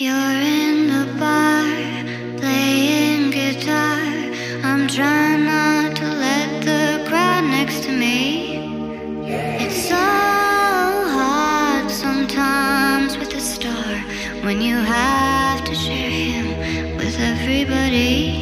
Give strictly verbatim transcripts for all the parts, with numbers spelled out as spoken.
You're in a bar, playing guitar. I'm trying not to let the crowd next to me. It's so hard sometimes with a star, when you have to share him with everybody.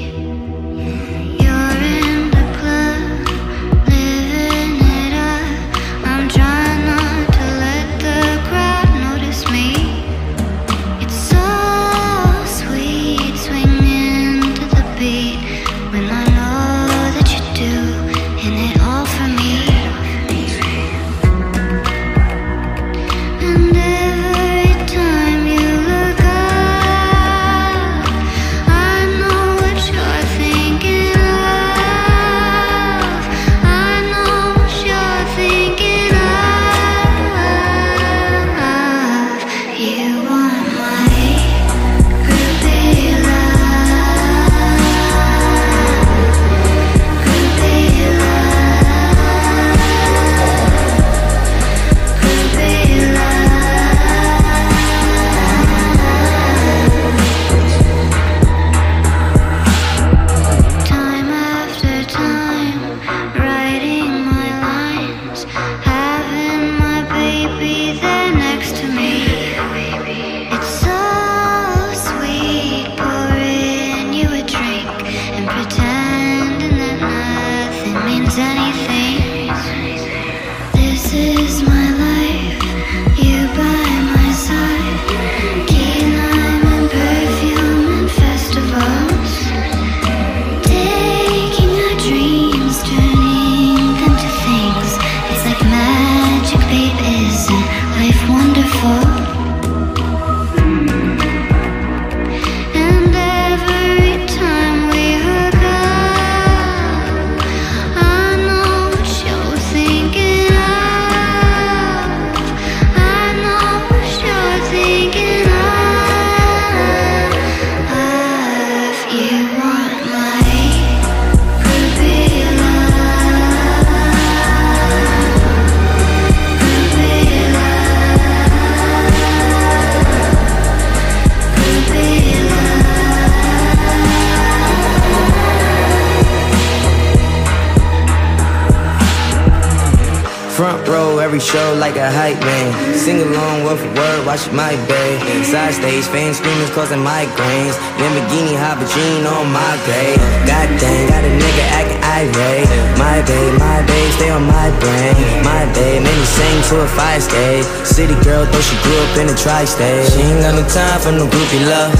Show like a hype man, sing along word for word, watch my babe. Side stage fans screaming causing migraines. Lamborghini, Habagine on my grave. God dang, got a nigga acting irate. My babe, my babe, stay on my brain. My babe made me sing to a fire stage. City girl, though she grew up in a tri-state. She ain't got no time for no groupie love.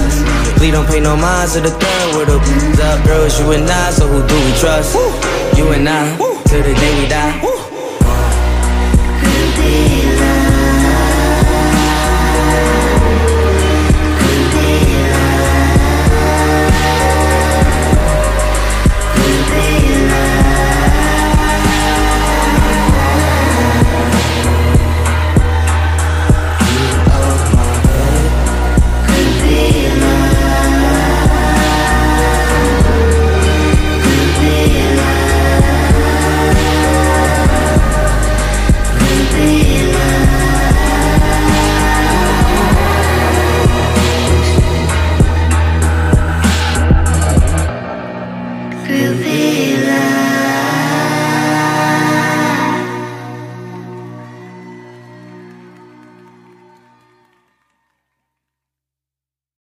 Please don't pay no mind to the third word up. Girls, you and I, so who do we trust? You and I, till the day we die.